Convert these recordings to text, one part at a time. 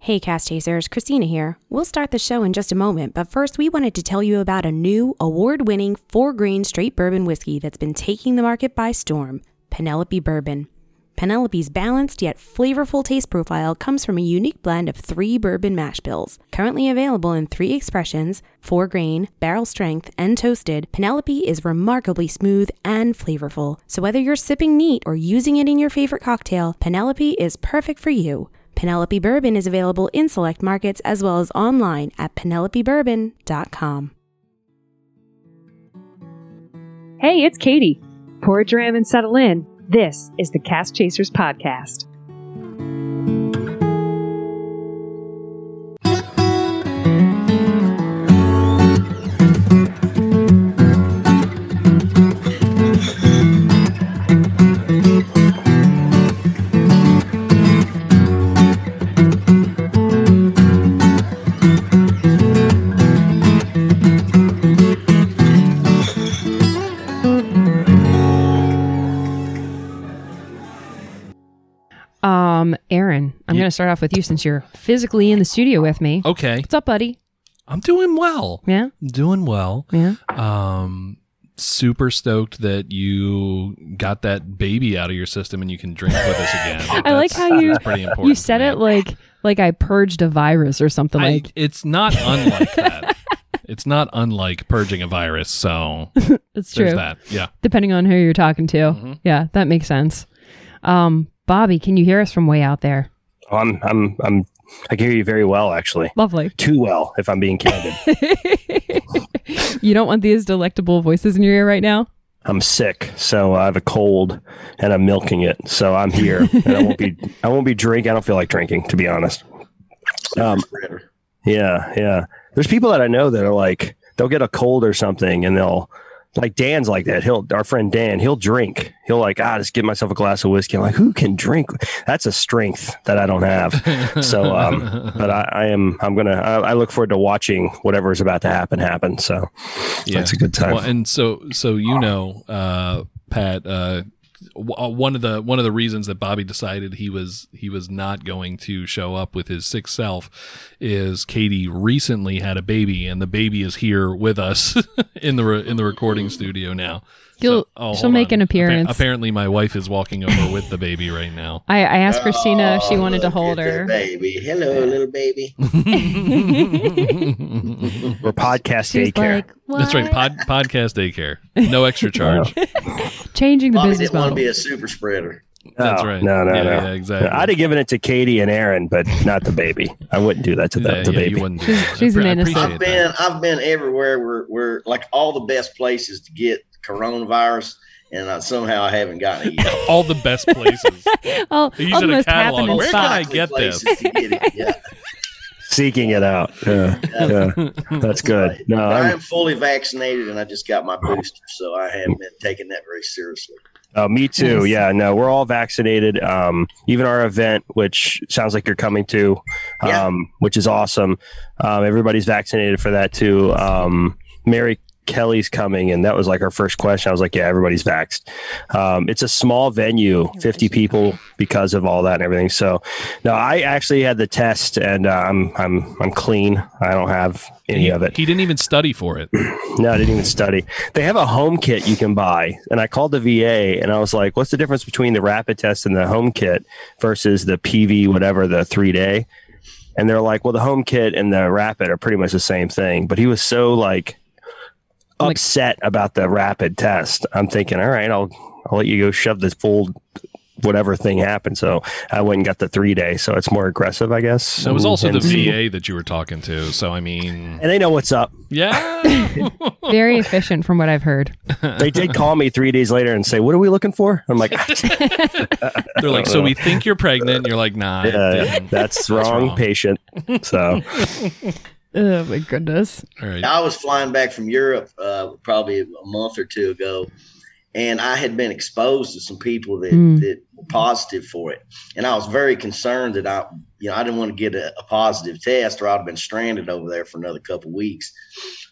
Hey Cast Chasers, Christina here. We'll start the show in just a moment, but first we wanted to tell you about a new award-winning 4-grain straight bourbon whiskey that's been taking the market by storm, Penelope Bourbon. Penelope's balanced yet flavorful taste profile comes from a unique blend of 3 bourbon mash bills. Currently available in 3 expressions, 4-grain, barrel strength, and toasted, Penelope is remarkably smooth and flavorful. So whether you're sipping neat or using it in your favorite cocktail, Penelope is perfect for you. Penelope Bourbon is available in select markets as well as online at penelopebourbon.com. Hey, it's Katie. Pour a dram and settle in. This is the Cast Chasers Podcast. Aaron, I'm going to start off with you since you're physically in the studio with me. Okay. What's up, buddy? I'm doing well. Yeah? I'm doing well. Yeah? Super stoked that you got that baby out of your system and you can drink with us again. I like how you said it like I purged a virus or something. It's not unlike that. It's not unlike purging a virus, so it's true. That. Yeah. Depending on who you're talking to. Mm-hmm. Yeah, that makes sense. Bobby, can you hear us from way out there? Oh, I can hear you very well, actually. Lovely. Too well, if I'm being candid. You don't want these delectable voices in your ear right now? I'm sick, so I have a cold, and I'm milking it, so I'm here. And I won't be drinking. I don't feel like drinking, to be honest. Yeah. There's people that I know that are like, they'll get a cold or something, and they'll... Like Dan's like that. Our friend Dan, he'll drink. He'll like, just get myself a glass of whiskey. I'm like, who can drink? That's a strength that I don't have. So, but I look forward to watching whatever is about to happen. So yeah. That's a good time. Well, and so, Pat, one of the reasons that Bobby decided he was not going to show up with his sick self is Katie recently had a baby, and the baby is here with us in the recording studio now. She'll make an appearance. Apparently, my wife is walking over with the baby right now. I asked Christina if she wanted to hold her. Baby, hello, little baby. We're podcast daycare. Like, that's right, podcast daycare. No extra charge. Changing the business model. I didn't want to be a super spreader. That's right. No. Yeah, exactly. I'd have given it to Katie and Aaron, but not the baby. I wouldn't do that to the baby. She's an innocent. I've been everywhere where like all the best places to get coronavirus, and somehow I haven't gotten it yet. All the best places. He's in a catalog. Where can I get this? Yeah. Seeking it out. Yeah. That's good. Right. No, I am fully vaccinated, and I just got my booster, so I haven't been taking that very seriously. Me too. Yeah, no, we're all vaccinated. Even our event, which sounds like you're coming to, which is awesome. Everybody's vaccinated for that too. Mary Kelly's coming, and that was like our first question. I was like, yeah, everybody's vaxxed. It's a small venue, 50 people because of all that and everything. So no, I actually had the test, and I'm clean. I don't have any of it. He didn't even study for it. No, I didn't even study. They have a home kit you can buy, and I called the VA, and I was like, what's the difference between the rapid test and the home kit versus the PV, whatever, the 3-day? And they're like, well, the home kit and the rapid are pretty much the same thing. But he was so like upset about the rapid test. I'm thinking, all right, I'll let you go shove this full whatever thing happened. So I went and got the 3-day, so it's more aggressive, I guess. So it was also the VA that you were talking to, so I mean... And they know what's up. Yeah. Very efficient from what I've heard. They did call me 3 days later and say, what are we looking for? I'm like... They're like, so we think you're pregnant, and you're like, nah. Yeah, that's wrong, patient. So... Oh my goodness! All right. I was flying back from Europe probably a month or two ago, and I had been exposed to some people that were positive for it, and I was very concerned that I didn't want to get a positive test, or I'd have been stranded over there for another couple of weeks.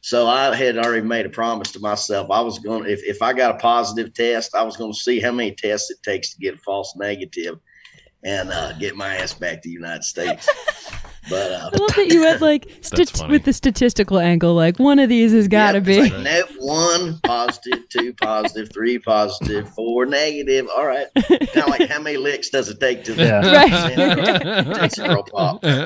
So I had already made a promise to myself I was going if I got a positive test, I was going to see how many tests it takes to get a false negative, and get my ass back to the United States. But I love that you had like with the statistical angle, like one of these has got to be like, nope, one positive, two positive, three positive, four negative. All right, kind of like how many licks does it take to that? Right, takes a real pop. And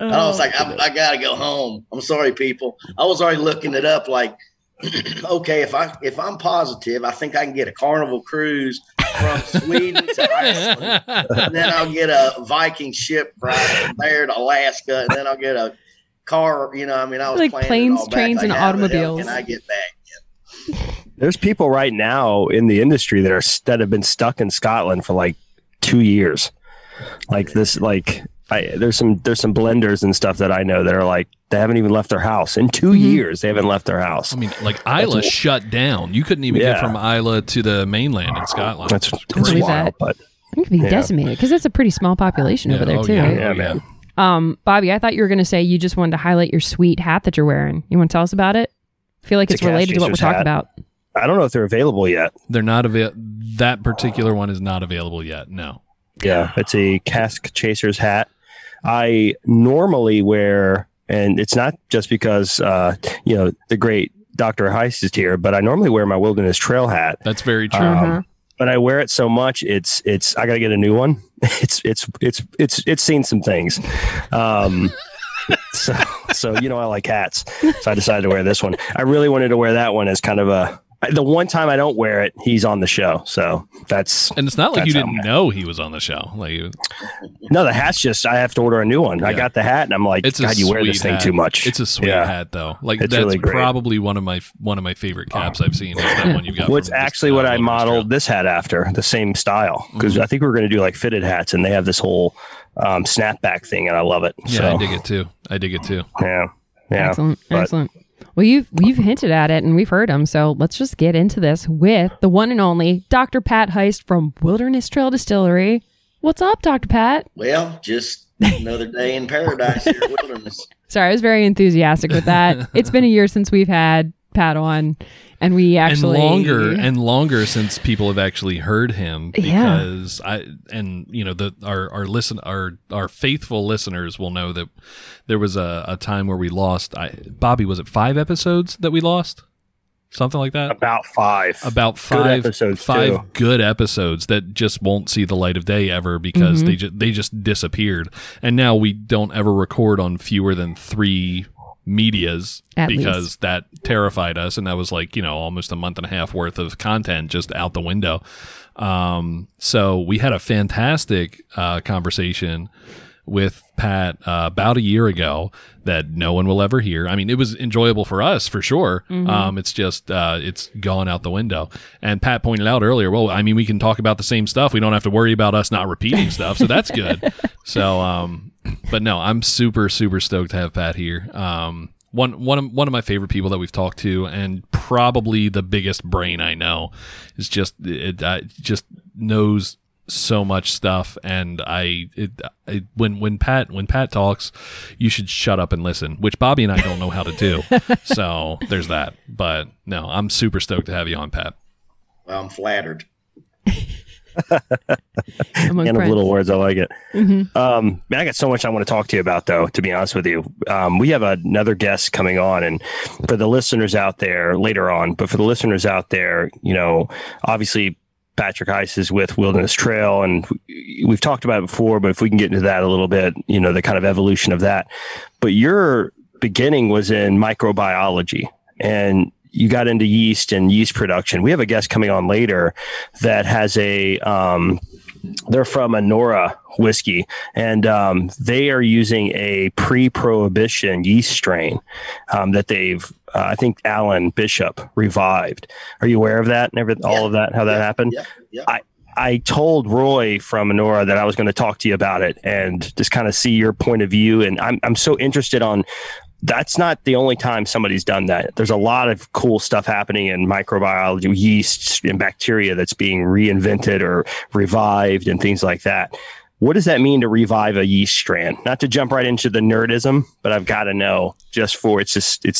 I was like, I gotta go home. I'm sorry, people. I was already looking it up, like, okay, if I'm positive, I think I can get a Carnival cruise from Sweden to Iceland, and then I'll get a Viking ship ride from there to Alaska, and then I'll get a car. You know, I mean, I was like planes, trains, like, and automobiles. And I get back. Yeah. There's people right now in the industry that have been stuck in Scotland for like 2 years. Like this, like there's some blenders and stuff that I know that are like, they haven't even left their house in 2 years. They haven't left their house. I mean, like Islay shut down. You couldn't even get from Islay to the mainland in Scotland. That's wild, but you could be decimated because it's a pretty small population over there too. Yeah, right? Man. Bobby, I thought you were going to say you just wanted to highlight your sweet hat that you're wearing. You want to tell us about it? I feel like it's related to what we're talking about. I don't know if they're available yet. They're not available. That particular one is not available yet. No. Yeah, it's a Cast Chasers hat. I normally wear, and it's not just because, the great Dr. Heist is here, but I normally wear my Wilderness Trail hat. That's very true. But I wear it so much, it's I got to get a new one. It's seen some things. So I like hats. So I decided to wear this one. I really wanted to wear that one as kind of the one time I don't wear it, he's on the show. So that's... And it's not like you didn't know he was on the show. Like, no, the hat's just, I have to order a new one. Yeah. I got the hat and I'm like, God, you wear this thing too much. It's a sweet hat though. Like it's that's really probably one of my favorite caps I've seen. Is that one you got? It's actually what I modeled this hat after, the same style. Because I think we're going to do like fitted hats and they have this whole snapback thing and I love it. Yeah, so. I dig it too. Yeah. Excellent. Well, you've hinted at it and we've heard him, so let's just get into this with the one and only Dr. Pat Heist from Wilderness Trail Distillery. What's up, Dr. Pat? Well, just another day in paradise here at Wilderness. Sorry, I was very enthusiastic with that. It's been a year since we've had Pat on, and we actually... And longer since people have actually heard him, because our faithful listeners will know that there was a time where we lost, Bobby, was it 5 episodes that we lost? Something like that? About five. Five good episodes that just won't see the light of day ever because they just disappeared. And now we don't ever record on fewer than 3 medias at least. That terrified us, and that was like almost a month and a half worth of content just out the window. So we had a fantastic conversation with Pat about a year ago that no one will ever hear. I mean, it was enjoyable for us for sure. It's just it's gone out the window. And Pat pointed out earlier, well, I mean, we can talk about the same stuff. We don't have to worry about us not repeating stuff, so that's good. So, but no, I'm super, super stoked to have Pat here. One of my favorite people that we've talked to, and probably the biggest brain I know, is just knows so much stuff. And when Pat talks, you should shut up and listen, which Bobby and I don't know how to do. So there's that. But no, I'm super stoked to have you on, Pat. Well, I'm flattered. Kind of little words, I like it. Man, I got so much I want to talk to you about, though, to be honest with you. We have another guest coming on, and for the listeners out there later on, but for the listeners out there, obviously Patrick Heist is with Wilderness Trail, and we've talked about it before, but if we can get into that a little bit, the kind of evolution of that. But your beginning was in microbiology, and you got into yeast and yeast production. We have a guest coming on later that has they're from Anora whiskey, and they are using a pre-prohibition yeast strain that they've, I think, Alan Bishop revived. Are you aware of that? All of that, how that happened? Yeah. I told Roy from Anora that I was going to talk to you about it and just kind of see your point of view. And I'm so interested on... That's not the only time somebody's done that. There's a lot of cool stuff happening in microbiology, yeast and bacteria that's being reinvented or revived and things like that. What does that mean to revive a yeast strand? Not to jump right into the nerdism, but I've got to know just for it's just been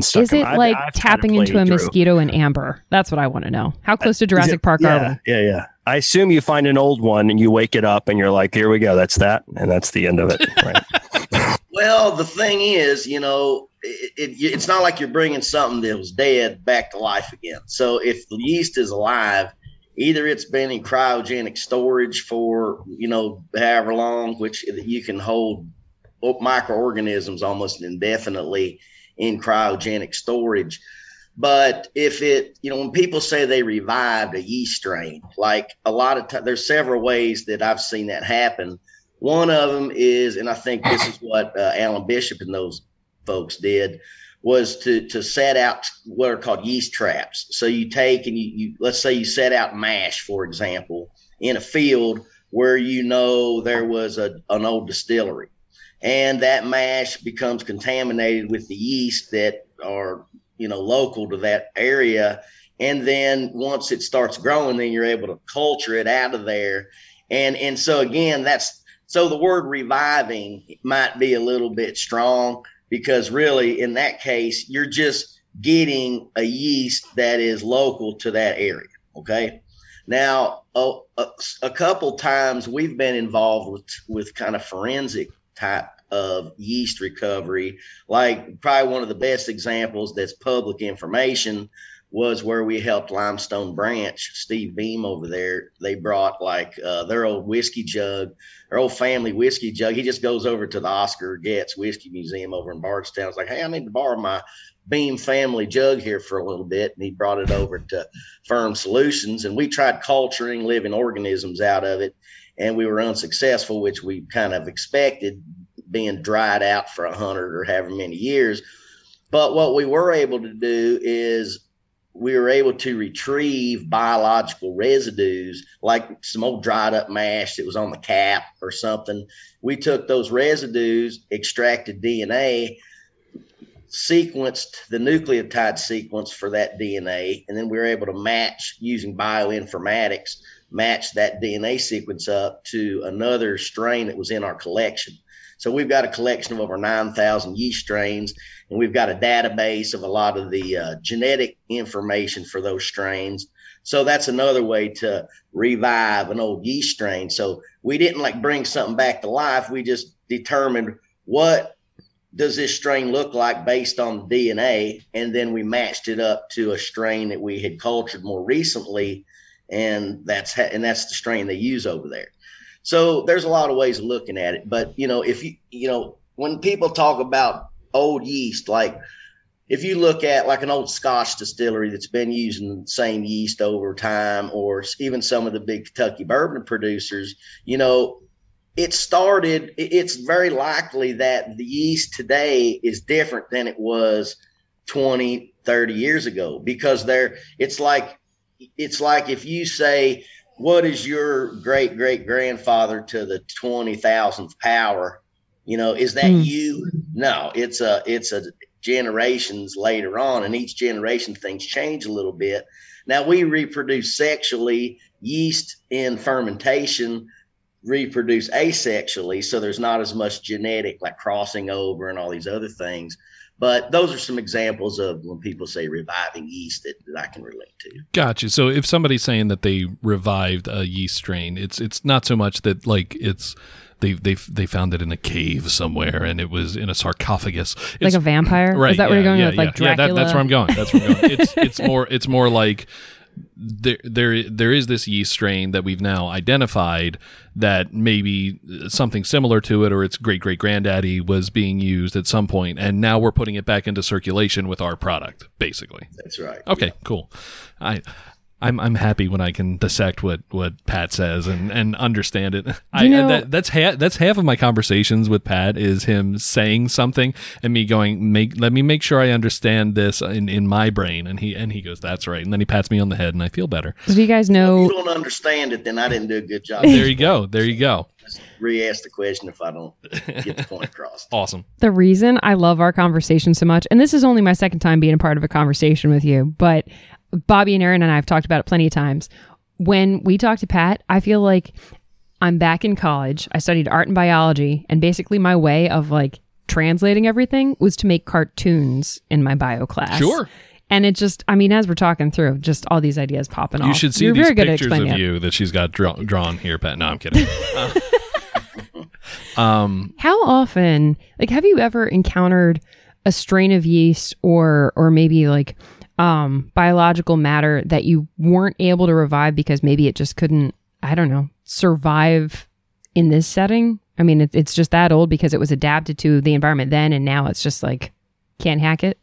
stuck. Is it like I've tapping into a mosquito in amber? That's what I want to know. How close to Jurassic Park are we? Yeah. I assume you find an old one and you wake it up and you're like, here we go. That's that. And that's the end of it. Right. Well, the thing is, you know, it's not like you're bringing something that was dead back to life again. So if the yeast is alive, either it's been in cryogenic storage for, you know, however long, which you can hold microorganisms almost indefinitely in cryogenic storage. But if it, you know, when people say they revived a yeast strain, like a lot of times, there's several ways that I've seen that happen. One of them is, and I think this is what Alan Bishop and those folks did, was to set out what are called yeast traps. So you take and you let's say you set out mash, for example, in a field where you know there was an old distillery, and that mash becomes contaminated with the yeast that are, you know, local to that area. And then once it starts growing, then you're able to culture it out of there. And so again, so the word reviving might be a little bit strong, because really in that case, you're just getting a yeast that is local to that area. Okay. Now, a couple times we've been involved with kind of forensic type of yeast recovery. Like probably one of the best examples that's public information was where we helped Limestone Branch, Steve Beam over there. They brought like their old whiskey jug, their old family whiskey jug. He just goes over to the Oscar Getz Whiskey Museum over in Bardstown. It's like, hey, I need to borrow my Beam family jug here for a little bit. And he brought it over to Firm Solutions. And we tried culturing living organisms out of it. And we were unsuccessful, which we kind of expected, being dried out for 100 or however many years. But what we were able to do is we were able to retrieve biological residues, like some old dried up mash that was on the cap or something. We took those residues, extracted DNA, sequenced the nucleotide sequence for that DNA, and then we were able to match, using bioinformatics, match that DNA sequence up to another strain that was in our collection. So we've got a collection of over 9,000 yeast strains, and we've got a database of a lot of the genetic information for those strains. So that's another way to revive an old yeast strain. So we didn't like bring something back to life. We just determined what does this strain look like based on the DNA, and then we matched it up to a strain that we had cultured more recently, and that's the strain they use over there. So there's a lot of ways of looking at it. But, you know, if you know, when people talk about old yeast, like if you look at like an old Scotch distillery that's been using the same yeast over time, or even some of the big Kentucky bourbon producers, you know, it's very likely that the yeast today is different than it was 20, 30 years ago, because it's like if you say, what is your great-great-grandfather to the 20,000th power? You know, is that you? No, it's a generations later on, and each generation things change a little bit. Now, we reproduce sexually. Yeast in fermentation reproduce asexually, so there's not as much genetic, like crossing over and all these other things. But those are some examples of when people say reviving yeast that I can relate to. Gotcha. So if somebody's saying that they revived a yeast strain, it's not so much that like it's they found it in a cave somewhere and it was in a sarcophagus, it's like a vampire. Right? Is that where you're going with like Dracula? Yeah, that's where I'm going. It's more like there is this yeast strain that we've now identified that maybe something similar to it or its great-great-granddaddy was being used at some point, and now we're putting it back into circulation with our product, basically. That's right. Okay, yeah. Cool. I'm happy when I can dissect what Pat says and understand it. That's half of my conversations with Pat is him saying something and me going, let me make sure I understand this in my brain. And he goes, that's right. And then he pats me on the head and I feel better. Do you guys know? If you don't understand it, then I didn't do a good job. There you go. Just re-ask the question if I don't get the point across. Awesome. The reason I love our conversation so much, and this is only my second time being a part of a conversation with you, but Bobby and Aaron and I have talked about it plenty of times. When we talk to Pat, I feel like I'm back in college. I studied art and biology, and basically my way of like translating everything was to make cartoons in my bio class. Sure. And it just, I mean, as we're talking through, just all these ideas popping off. You should see these pictures of you that she's got drawn here, Pat. No, I'm kidding. How often, like, have you ever encountered a strain of yeast or maybe like biological matter that you weren't able to revive because maybe it just couldn't, I don't know, survive in this setting? I mean, it's just that old because it was adapted to the environment then, and now it's just like, can't hack it.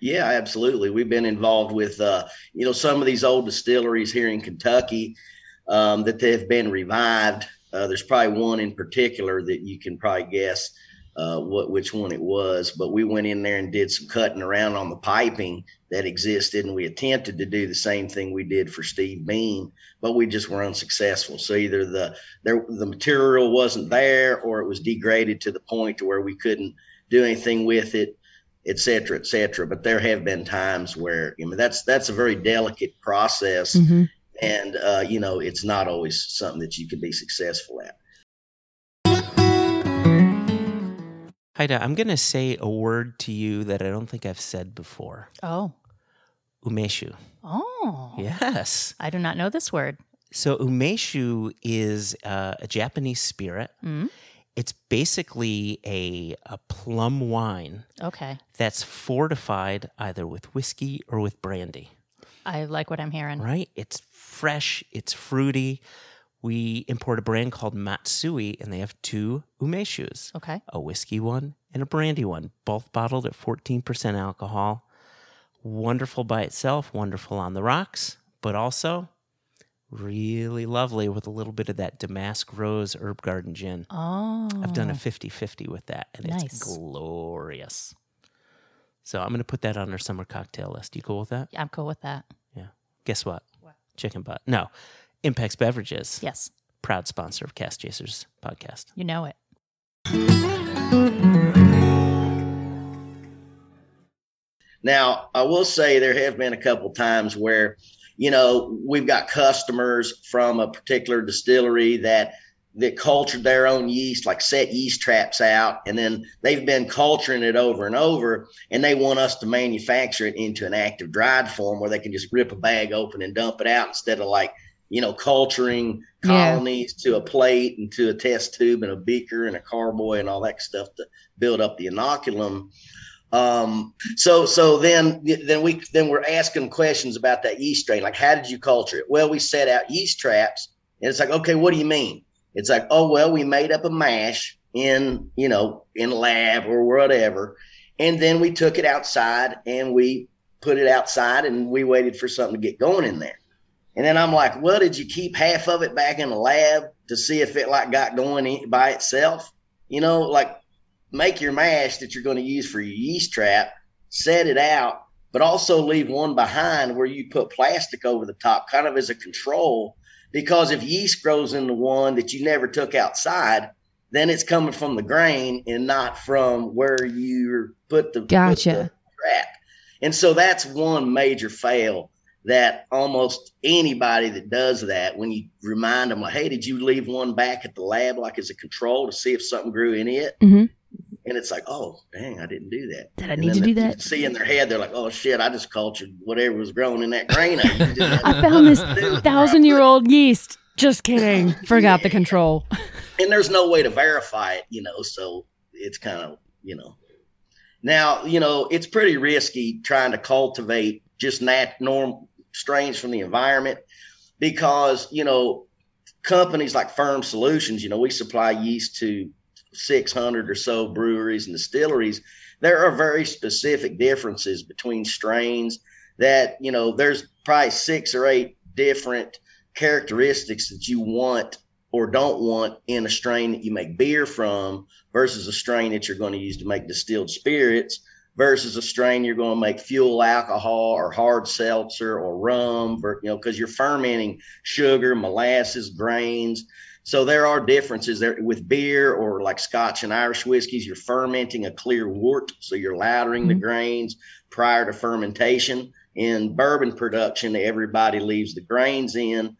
Yeah, absolutely. We've been involved with, some of these old distilleries here in Kentucky that they've been revived. There's probably one in particular that you can probably guess which one it was. But we went in there and did some cutting around on the piping that existed, and we attempted to do the same thing we did for Steve Beam, but we just were unsuccessful. So either the material wasn't there, or it was degraded to the point to where we couldn't do anything with it, et cetera, et cetera. But there have been times where, I mean, that's a very delicate process. Mm-hmm. And, it's not always something that you can be successful at. Haida, I'm going to say a word to you that I don't think I've said before. Oh. Umeshu. Oh. Yes. I do not know this word. So umeshu is a Japanese spirit. Mm-hmm. It's basically a plum wine. Okay. That's fortified either with whiskey or with brandy. I like what I'm hearing. Right? It's fresh. It's fruity. We import a brand called Matsui, and they have 2 umeshus. Okay. A whiskey one and a brandy one, both bottled at 14% alcohol. Wonderful by itself, wonderful on the rocks, but also really lovely with a little bit of that Damask Rose herb garden gin. Oh. I've done a 50-50 with that, and nice. It's glorious. So I'm going to put that on our summer cocktail list. You cool with that? Yeah, I'm cool with that. Yeah. Guess what? What? Chicken butt. No. Impex Beverages. Yes. Proud sponsor of Cast Chasers podcast. You know it. Now, I will say there have been a couple times where we've got customers from a particular distillery that cultured their own yeast, like set yeast traps out, and then they've been culturing it over and over, and they want us to manufacture it into an active dried form where they can just rip a bag open and dump it out instead of like, culturing colonies to a plate and to a test tube and a beaker and a carboy and all that stuff to build up the inoculum. So then we're asking questions about that yeast strain. Like, how did you culture it? Well, we set out yeast traps, and it's like, okay, what do you mean? It's like, oh, well, we made up a mash in, in lab or whatever. And then we took it outside and we put it outside and we waited for something to get going in there. And then I'm like, well, did you keep half of it back in the lab to see if it like got going by itself? Make your mash that you're going to use for your yeast trap, set it out, but also leave one behind where you put plastic over the top, kind of as a control, because if yeast grows into one that you never took outside, then it's coming from the grain and not from where you put the, put the trap. And so that's one major fail that almost anybody that does that, when you remind them, like, hey, did you leave one back at the lab, like as a control to see if something grew in it? Mm-hmm. And it's like, oh, dang, I didn't do that. Did I need to do that? See in their head, they're like, oh, shit, I just cultured whatever was growing in that grain. I found this 1,000-year-old yeast. Just kidding. Forgot the control. And there's no way to verify it, so it's kind of, Now, it's pretty risky trying to cultivate just normal strains from the environment because, companies like Firm Solutions, we supply yeast to 600 or so breweries and distilleries. There are very specific differences between strains that, there's probably 6 or 8 different characteristics that you want or don't want in a strain that you make beer from versus a strain that you're going to use to make distilled spirits versus a strain you're going to make fuel alcohol or hard seltzer or rum, because you're fermenting sugar, molasses, grains. So there are differences there with beer or like Scotch and Irish whiskeys. You're fermenting a clear wort, so you're loudering the grains prior to fermentation. In bourbon production, everybody leaves the grains in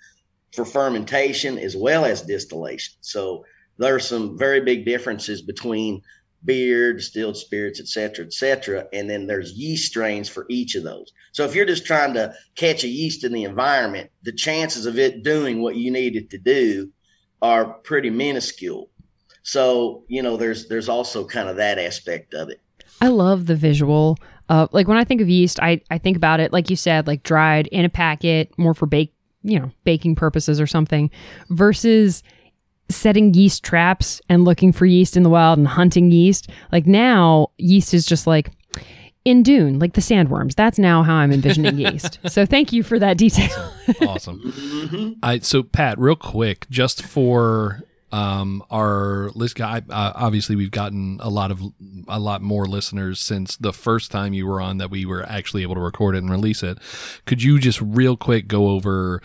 for fermentation as well as distillation. So there are some very big differences between beer, distilled spirits, et cetera, and then there's yeast strains for each of those. So if you're just trying to catch a yeast in the environment, the chances of it doing what you need it to do are pretty minuscule. So, you know, there's also kind of that aspect of it. I love the visual. Like when I think of yeast, I think about it, like you said, like dried in a packet, more for baking purposes or something, versus setting yeast traps and looking for yeast in the wild and hunting yeast. Like now yeast is just like in Dune, like the sandworms. That's now how I'm envisioning yeast. So thank you for that detail. Awesome. Mm-hmm. So Pat, real quick, just for our list guy, obviously we've gotten a lot more listeners since the first time you were on that we were actually able to record it and release it. Could you just real quick go over,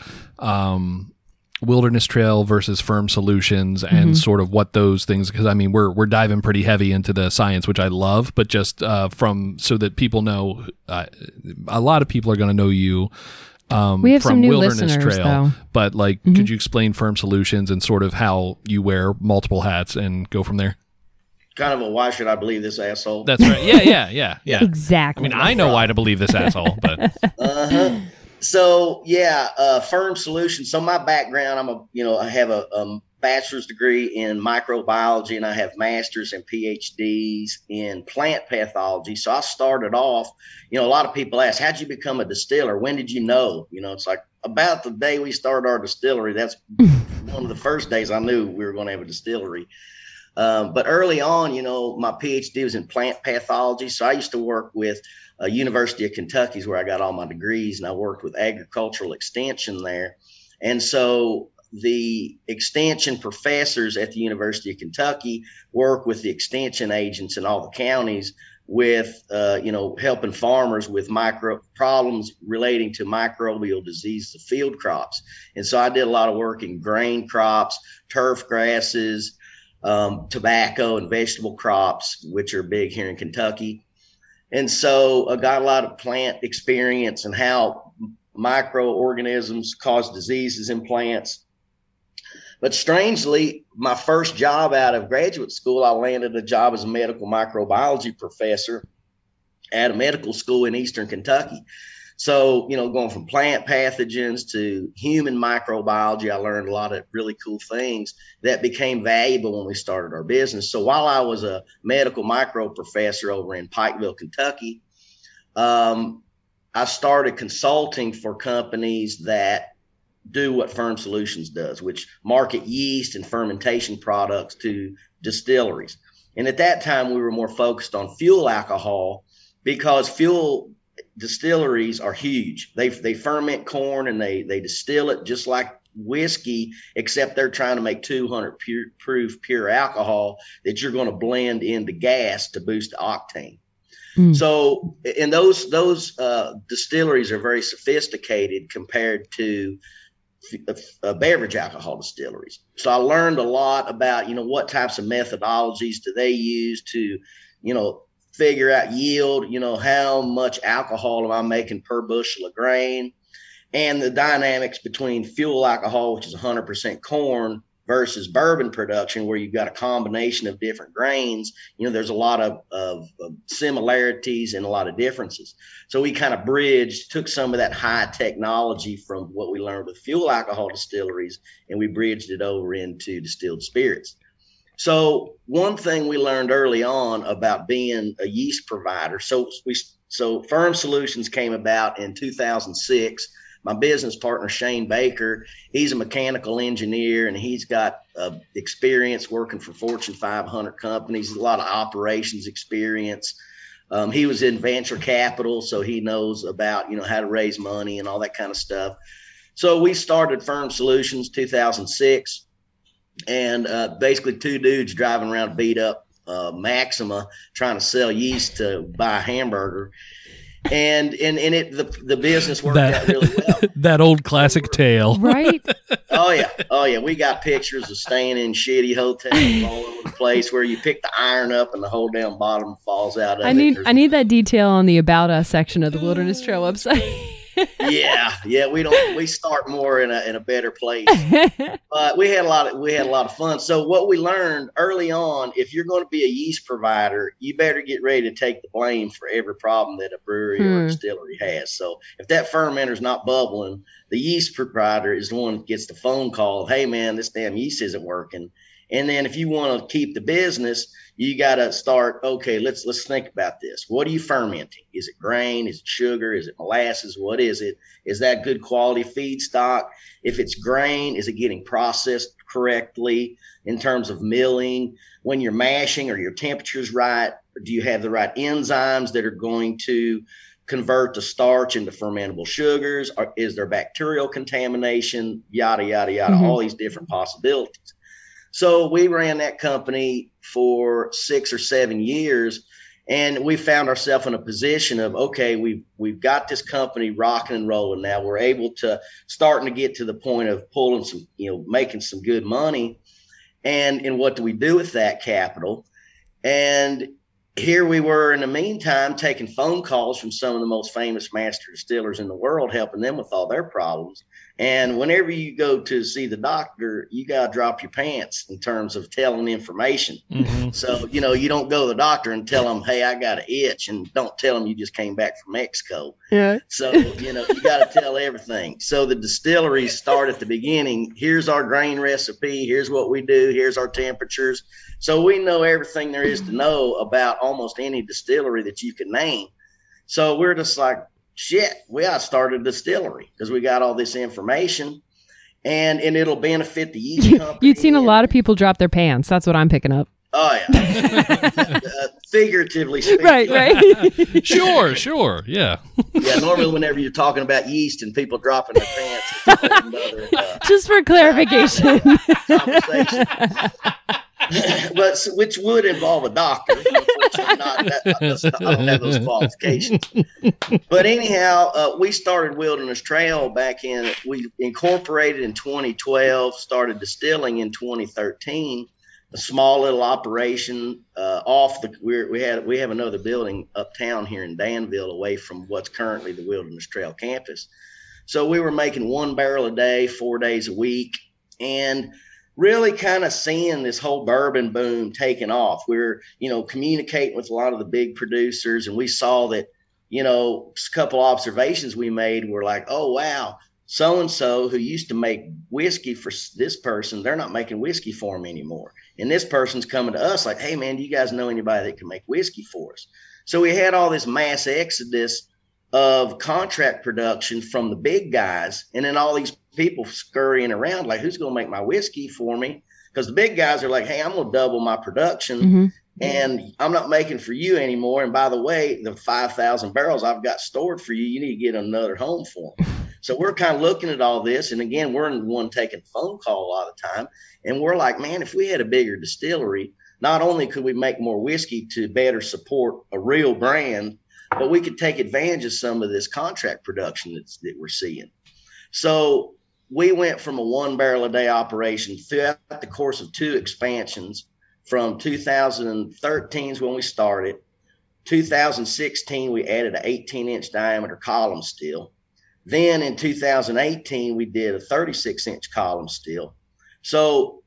Wilderness Trail versus Firm Solutions and mm-hmm. sort of what those things, because I mean we're diving pretty heavy into the science, which I love, but just from so that people know, a lot of people are going to know you we have from some new Wilderness Trail, though. But like, mm-hmm. could you explain Firm Solutions and sort of how you wear multiple hats and go from there? Kind of a why should I believe this asshole? That's right. Yeah. Exactly. I mean, I know why to believe this asshole, but. Uh-huh. So yeah, Firm Solutions. So my background, I have a bachelor's degree in microbiology, and I have master's and PhDs in plant pathology. So I started off, a lot of people ask, how'd you become a distiller? When did you know? It's like about the day we started our distillery. That's one of the first days I knew we were going to have a distillery. But early on, my PhD was in plant pathology. So I used to work with University of Kentucky is where I got all my degrees, and I worked with agricultural extension there. And so the extension professors at the University of Kentucky work with the extension agents in all the counties with, helping farmers with micro problems relating to microbial disease of field crops. And so I did a lot of work in grain crops, turf grasses, tobacco and vegetable crops, which are big here in Kentucky. And so I got a lot of plant experience and how microorganisms cause diseases in plants. But strangely, my first job out of graduate school, I landed a job as a medical microbiology professor at a medical school in Eastern Kentucky. So, going from plant pathogens to human microbiology, I learned a lot of really cool things that became valuable when we started our business. So while I was a medical micro professor over in Pikeville, Kentucky, I started consulting for companies that do what Firm Solutions does, which market yeast and fermentation products to distilleries. And at that time, we were more focused on fuel alcohol because fuel distilleries are huge. They ferment corn and they distill it just like whiskey, except they're trying to make 200 proof pure alcohol that you're going to blend into gas to boost the octane. Mm. So, and those distilleries are very sophisticated compared to beverage alcohol distilleries. So I learned a lot about, what types of methodologies do they use to, figure out yield, how much alcohol am I making per bushel of grain, and the dynamics between fuel alcohol, which is 100% corn, versus bourbon production, where you've got a combination of different grains. There's a lot of similarities and a lot of differences. So we kind of took some of that high technology from what we learned with fuel alcohol distilleries, and we bridged it over into distilled spirits. So one thing we learned early on about being a yeast provider. So Firm Solutions came about in 2006. My business partner, Shane Baker, he's a mechanical engineer, and he's got experience working for Fortune 500 companies, a lot of operations experience. He was in venture capital, so he knows about, how to raise money and all that kind of stuff. So we started Firm Solutions 2006. And basically two dudes driving around beat up Maxima trying to sell yeast to buy a hamburger. And it the business worked out really well. That old classic tale. Right? Oh, yeah. We got pictures of staying in shitty hotels all over the place where you pick the iron up and the whole damn bottom falls out of it. I need that detail on the About Us section of the Wilderness Trail website. Yeah. We don't. We start more in a better place. But we had a lot of fun. So what we learned early on, if you're going to be a yeast provider, you better get ready to take the blame for every problem that a brewery or a distillery has. So if that fermenter's not bubbling, the yeast provider is the one that gets the phone call. Hey man, this damn yeast isn't working. And then if you want to keep the business, you got to start, okay, let's think about this. What are you fermenting? Is it grain? Is it sugar? Is it molasses? What is it? Is that good quality feedstock? If it's grain, is it getting processed correctly in terms of milling? When you're mashing, are your temperatures right? Do you have the right enzymes that are going to convert the starch into fermentable sugars? Or is there bacterial contamination? Yada, yada, yada, all these different possibilities. So we ran that company for 6 or 7 years, and we found ourselves in a position of, okay, we've got this company rocking and rolling now. We're able to starting to get to the point of pulling some, making some good money. And what do we do with that capital? And here we were in the meantime taking phone calls from some of the most famous master distillers in the world, helping them with all their problems. And whenever you go to see the doctor, you got to drop your pants in terms of telling information. So, you don't go to the doctor and tell them, hey, I got an itch, and don't tell them you just came back from Mexico. Yeah. So, you got to tell everything. So the distilleries start at the beginning. Here's our grain recipe. Here's what we do. Here's our temperatures. So we know everything there is to know about almost any distillery that you can name. So we're just like, shit, we ought to start a distillery because we got all this information, and it'll benefit the yeast company. You've seen a lot of people drop their pants. That's what I'm picking up. Oh, yeah. Figuratively speaking. Right. Sure. Yeah. Yeah, normally whenever you're talking about yeast and people dropping their pants, it's another, just for clarification. Conversation. But which would involve a doctor. Unfortunately, I don't have those qualifications. But anyhow, we started Wilderness Trail we incorporated in 2012, started distilling in 2013, a small little operation we have another building uptown here in Danville away from what's currently the Wilderness Trail campus. So we were making one barrel a day, 4 days a week, and really kind of seeing this whole bourbon boom taking off. We're, communicating with a lot of the big producers, and we saw that, a couple observations we made were like, oh, wow, so-and-so who used to make whiskey for this person, they're not making whiskey for them anymore. And this person's coming to us like, hey, man, do you guys know anybody that can make whiskey for us? So we had all this mass exodus of contract production from the big guys, and then all these people scurrying around like, who's going to make my whiskey for me? Because the big guys are like, hey, I'm going to double my production and I'm not making for you anymore. And by the way, the 5,000 barrels I've got stored for you, you need to get another home for them. So we're kind of looking at all this. And again, we're the one taking phone call a lot of the time. And we're like, man, if we had a bigger distillery, not only could we make more whiskey to better support a real brand, but we could take advantage of some of this contract production that we're seeing. So we went from a one barrel a day operation throughout the course of two expansions, from 2013 is when we started. 2016, we added an 18-inch diameter column still. Then in 2018, we did a 36-inch column still. So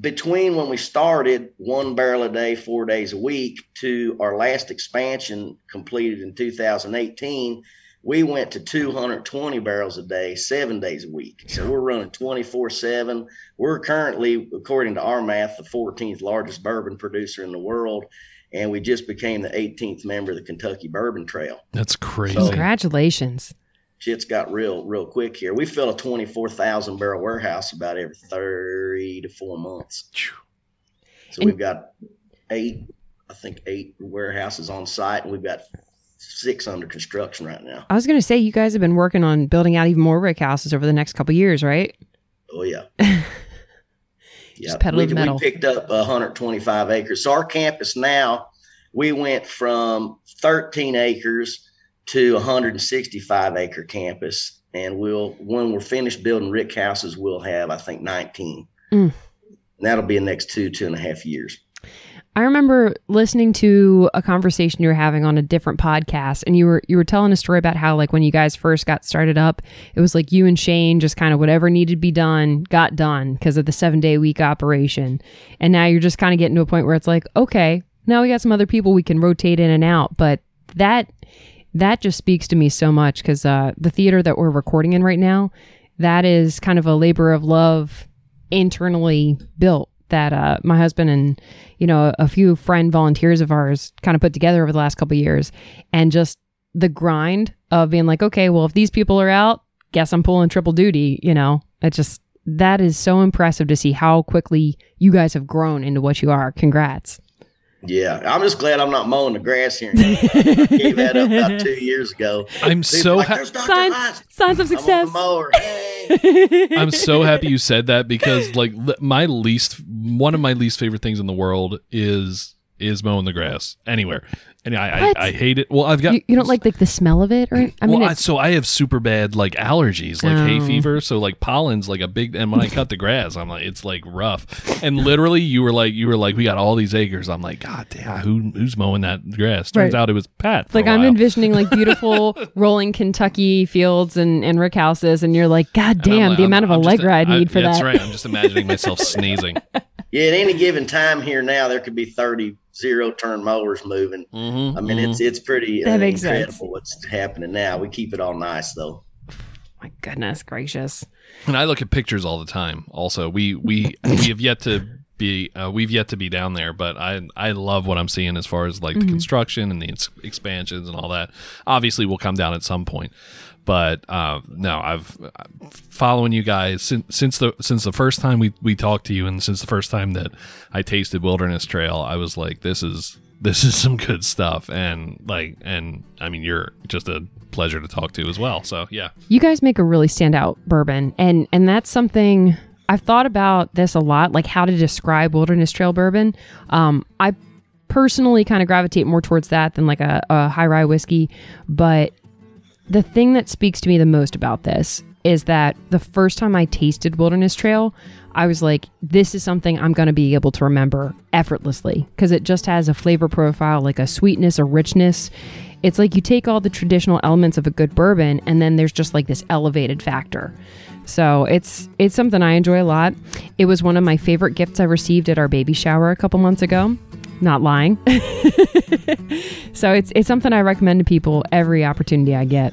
between when we started one barrel a day, 4 days a week, to our last expansion completed in 2018, we went to 220 barrels a day, 7 days a week. So we're running 24/7. We're currently, according to our math, the 14th largest bourbon producer in the world. And we just became the 18th member of the Kentucky Bourbon Trail. That's crazy. So, congratulations. Shit's got real quick here. We fill a 24,000 barrel warehouse about every 3 to 4 months. So we've got eight warehouses on site, and we've got 6 under construction right now. I was going to say, you guys have been working on building out even more rick houses over the next couple of years, right? Oh, yeah. Just pedal to metal. We picked up 125 acres. So our campus now, we went from 13 acres to 165 acre campus. And when we're finished building rick houses, we'll have, I think, 19. And that'll be the next 2.5 years. I remember listening to a conversation you were having on a different podcast, and you were telling a story about how, like, when you guys first got started up, it was like you and Shane just kind of whatever needed to be done got done because of the 7-day-a-week operation. And now you're just kind of getting to a point where it's like, okay, now we got some other people we can rotate in and out. But that just speaks to me so much because the theater that we're recording in right now, that is kind of a labor of love internally built that my husband and, you know, a few friend volunteers of ours kind of put together over the last couple of years. And just the grind of being like, okay, well, if these people are out, guess I'm pulling triple duty, you know. It's just, that is so impressive to see how quickly you guys have grown into what you are. Congrats. Yeah, I'm just glad I'm not mowing the grass here. I gave that up about 2 years ago. I'm so happy. Signs of success. I'm so happy you said that because, like, one of my least favorite things in the world is mowing the grass anywhere, and I hate it. Well, I've got you don't like the smell of it, or I mean, well, so I have super bad like allergies, like hay fever. So like pollen's like a big, and when I cut the grass, I'm like, it's like rough. And literally, you were like, we got all these acres. I'm like, God damn, who's mowing that grass? Turns out it was Pat. For like a while. I'm envisioning like beautiful rolling Kentucky fields and rick houses, and you're like, God damn, like, the amount of Allegra I'd need for that. That's right. I'm just imagining myself sneezing. Yeah, at any given time here now, there could be 30 zero-turn mowers moving. Mm-hmm, I mean, mm-hmm. It's pretty incredible what's happening now. We keep it all nice, though. My goodness gracious! And I look at pictures all the time. Also, we have yet to be down there, but I love what I'm seeing as far as like the construction and the expansions and all that. Obviously, we'll come down at some point. But no, I'm following you guys since the first time we talked to you, and since the first time that I tasted Wilderness Trail, I was like, this is some good stuff, and I mean, you're just a pleasure to talk to as well. So yeah, you guys make a really standout bourbon, and that's something I've thought about this a lot, like how to describe Wilderness Trail bourbon. I personally kind of gravitate more towards that than like a high rye whiskey, but. The thing that speaks to me the most about this is that the first time I tasted Wilderness Trail, I was like, this is something I'm going to be able to remember effortlessly because it just has a flavor profile, like a sweetness, a richness. It's like you take all the traditional elements of a good bourbon and then there's just like this elevated factor. So it's something I enjoy a lot. It was one of my favorite gifts I received at our baby shower a couple months ago. Not lying. So it's something I recommend to people every opportunity I get.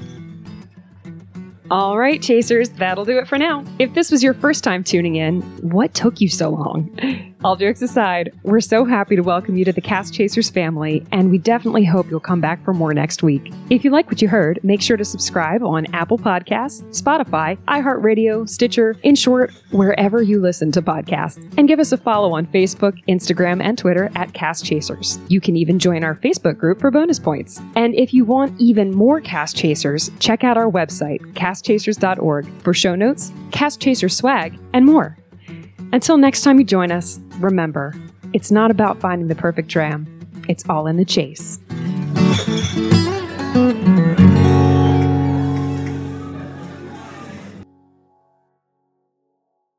All right, Chasers, that'll do it for now. If this was your first time tuning in, what took you so long? All jokes aside, we're so happy to welcome you to the Cast Chasers family, and we definitely hope you'll come back for more next week. If you like what you heard, make sure to subscribe on Apple Podcasts, Spotify, iHeartRadio, Stitcher, in short, wherever you listen to podcasts. And give us a follow on Facebook, Instagram, and Twitter at Cast Chasers. You can even join our Facebook group for bonus points. And if you want even more Cast Chasers, check out our website, castchasers.org, for show notes, Cast Chaser swag, and more. Until next time you join us, remember, it's not about finding the perfect dram. It's all in the chase.